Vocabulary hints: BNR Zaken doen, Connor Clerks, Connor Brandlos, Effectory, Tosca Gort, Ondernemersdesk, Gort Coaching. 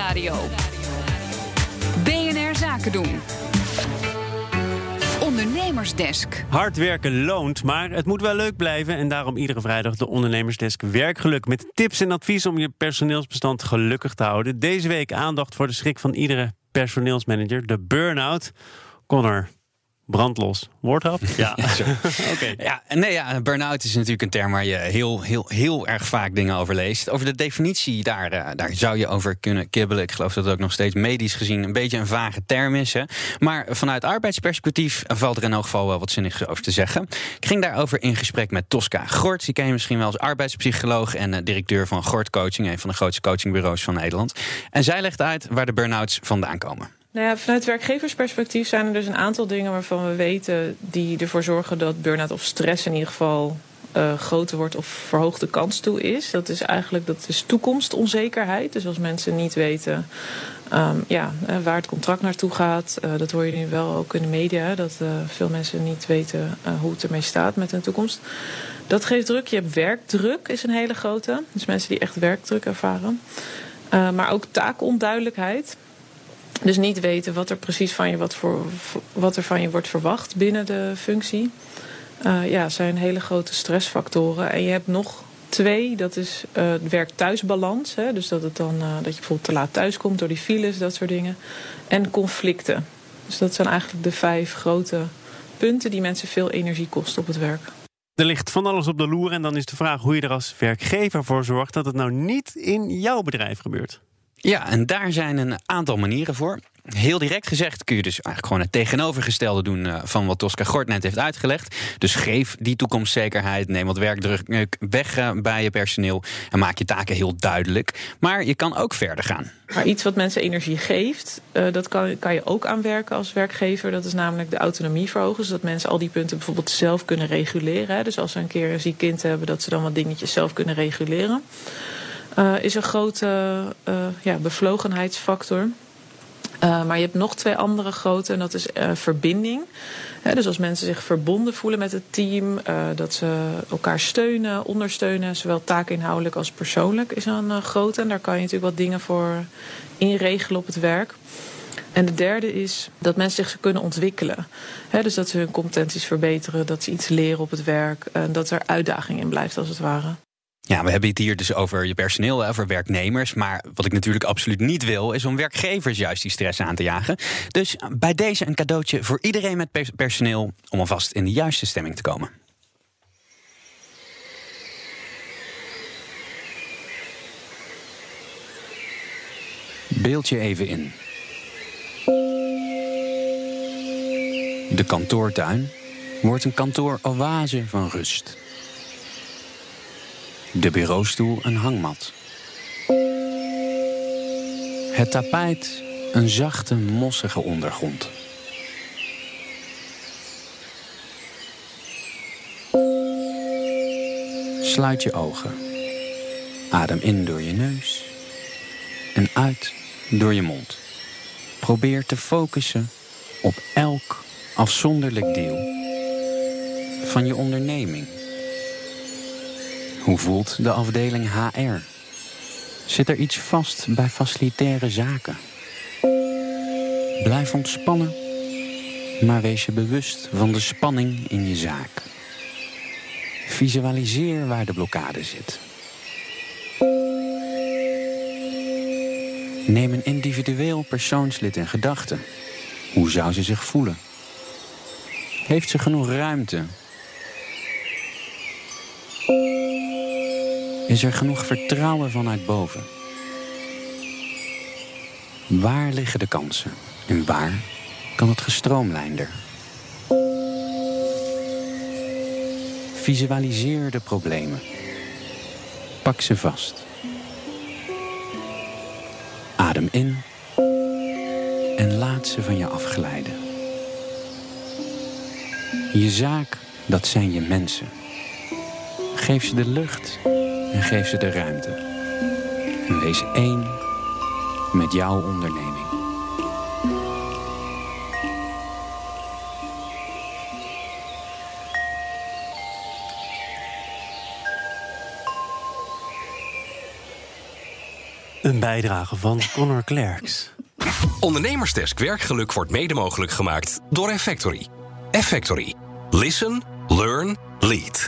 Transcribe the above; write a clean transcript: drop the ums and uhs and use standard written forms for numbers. radio. BNR Zaken doen. Ondernemersdesk. Hard werken loont, maar het moet wel leuk blijven. En daarom iedere vrijdag de Ondernemersdesk Werkgeluk. Met tips en advies om je personeelsbestand gelukkig te houden. Deze week aandacht voor de schrik van iedere personeelsmanager. De burn-out. Connor Brandlos. Woordgrap? Ja. Okay. Burn-out is natuurlijk een term waar je heel erg vaak dingen over leest. Over de definitie, daar zou je over kunnen kibbelen. Ik geloof dat het ook nog steeds medisch gezien een beetje een vage term is. Hè. Maar vanuit arbeidsperspectief valt er in elk geval wel wat zinnigs over te zeggen. Ik ging daarover in gesprek met Tosca Gort. Die ken je misschien wel als arbeidspsycholoog en directeur van Gort Coaching, een van de grootste coachingbureaus van Nederland. En zij legt uit waar de burn-outs vandaan komen. Nou ja, vanuit werkgeversperspectief zijn er dus een aantal dingen waarvan we weten die ervoor zorgen dat burn-out of stress in ieder geval groter wordt of verhoogde kans toe is. Dat is toekomstonzekerheid. Dus als mensen niet weten waar het contract naartoe gaat. Dat hoor je nu wel ook in de media. Dat veel mensen niet weten hoe het ermee staat met hun toekomst. Dat geeft druk. Je hebt werkdruk, is een hele grote. Dus mensen die echt werkdruk ervaren. Maar ook taakonduidelijkheid. Dus niet weten wat er precies van je, wat er van je wordt verwacht binnen de functie. Zijn hele grote stressfactoren. En je hebt nog 2, dat is werk-thuisbalans. Hè, dus dat je bijvoorbeeld te laat thuis komt door die files, dat soort dingen. En conflicten. Dus dat zijn eigenlijk de 5 grote punten die mensen veel energie kosten op het werk. Er ligt van alles op de loer en dan is de vraag hoe je er als werkgever voor zorgt dat het nou niet in jouw bedrijf gebeurt. Ja, en daar zijn een aantal manieren voor. Heel direct gezegd kun je dus eigenlijk gewoon het tegenovergestelde doen van wat Tosca Gort net heeft uitgelegd. Dus geef die toekomstzekerheid, neem wat werkdruk weg bij je personeel en maak je taken heel duidelijk. Maar je kan ook verder gaan. Maar iets wat mensen energie geeft, dat kan je ook aanwerken als werkgever. Dat is namelijk de autonomie verhogen, zodat mensen al die punten bijvoorbeeld zelf kunnen reguleren. Hè. Dus als ze een keer een ziek kind hebben, dat ze dan wat dingetjes zelf kunnen reguleren. Is een grote bevlogenheidsfactor. Maar je hebt nog 2 andere grote en dat is verbinding. Dus als mensen zich verbonden voelen met het team, dat ze elkaar steunen, ondersteunen, zowel taakinhoudelijk als persoonlijk is een grote. En daar kan je natuurlijk wat dingen voor inregelen op het werk. En de derde is dat mensen zich kunnen ontwikkelen. Dus dat ze hun competenties verbeteren, dat ze iets leren op het werk en dat er uitdaging in blijft als het ware. Ja, we hebben het hier dus over je personeel, over werknemers. Maar wat ik natuurlijk absoluut niet wil, is om werkgevers juist die stress aan te jagen. Dus bij deze een cadeautje voor iedereen met personeel om alvast in de juiste stemming te komen. Beeld je even in. De kantoortuin wordt een kantooroase van rust. De bureaustoel een hangmat. Het tapijt een zachte, mossige ondergrond. Sluit je ogen. Adem in door je neus en uit door je mond. Probeer te focussen op elk afzonderlijk deel van je onderneming. Hoe voelt de afdeling HR? Zit er iets vast bij facilitaire zaken? Blijf ontspannen, maar wees je bewust van de spanning in je zaak. Visualiseer waar de blokkade zit. Neem een individueel persoonslid in gedachten. Hoe zou ze zich voelen? Heeft ze genoeg ruimte? Is er genoeg vertrouwen vanuit boven? Waar liggen de kansen? En waar kan het gestroomlijnder? Visualiseer de problemen. Pak ze vast. Adem in. En laat ze van je afglijden. Je zaak, dat zijn je mensen. Geef ze de lucht. En geef ze de ruimte. En wees één met jouw onderneming. Een bijdrage van Connor Clerks. Ondernemersdesk werkgeluk wordt mede mogelijk gemaakt door Effectory. Effectory. Listen, learn, lead.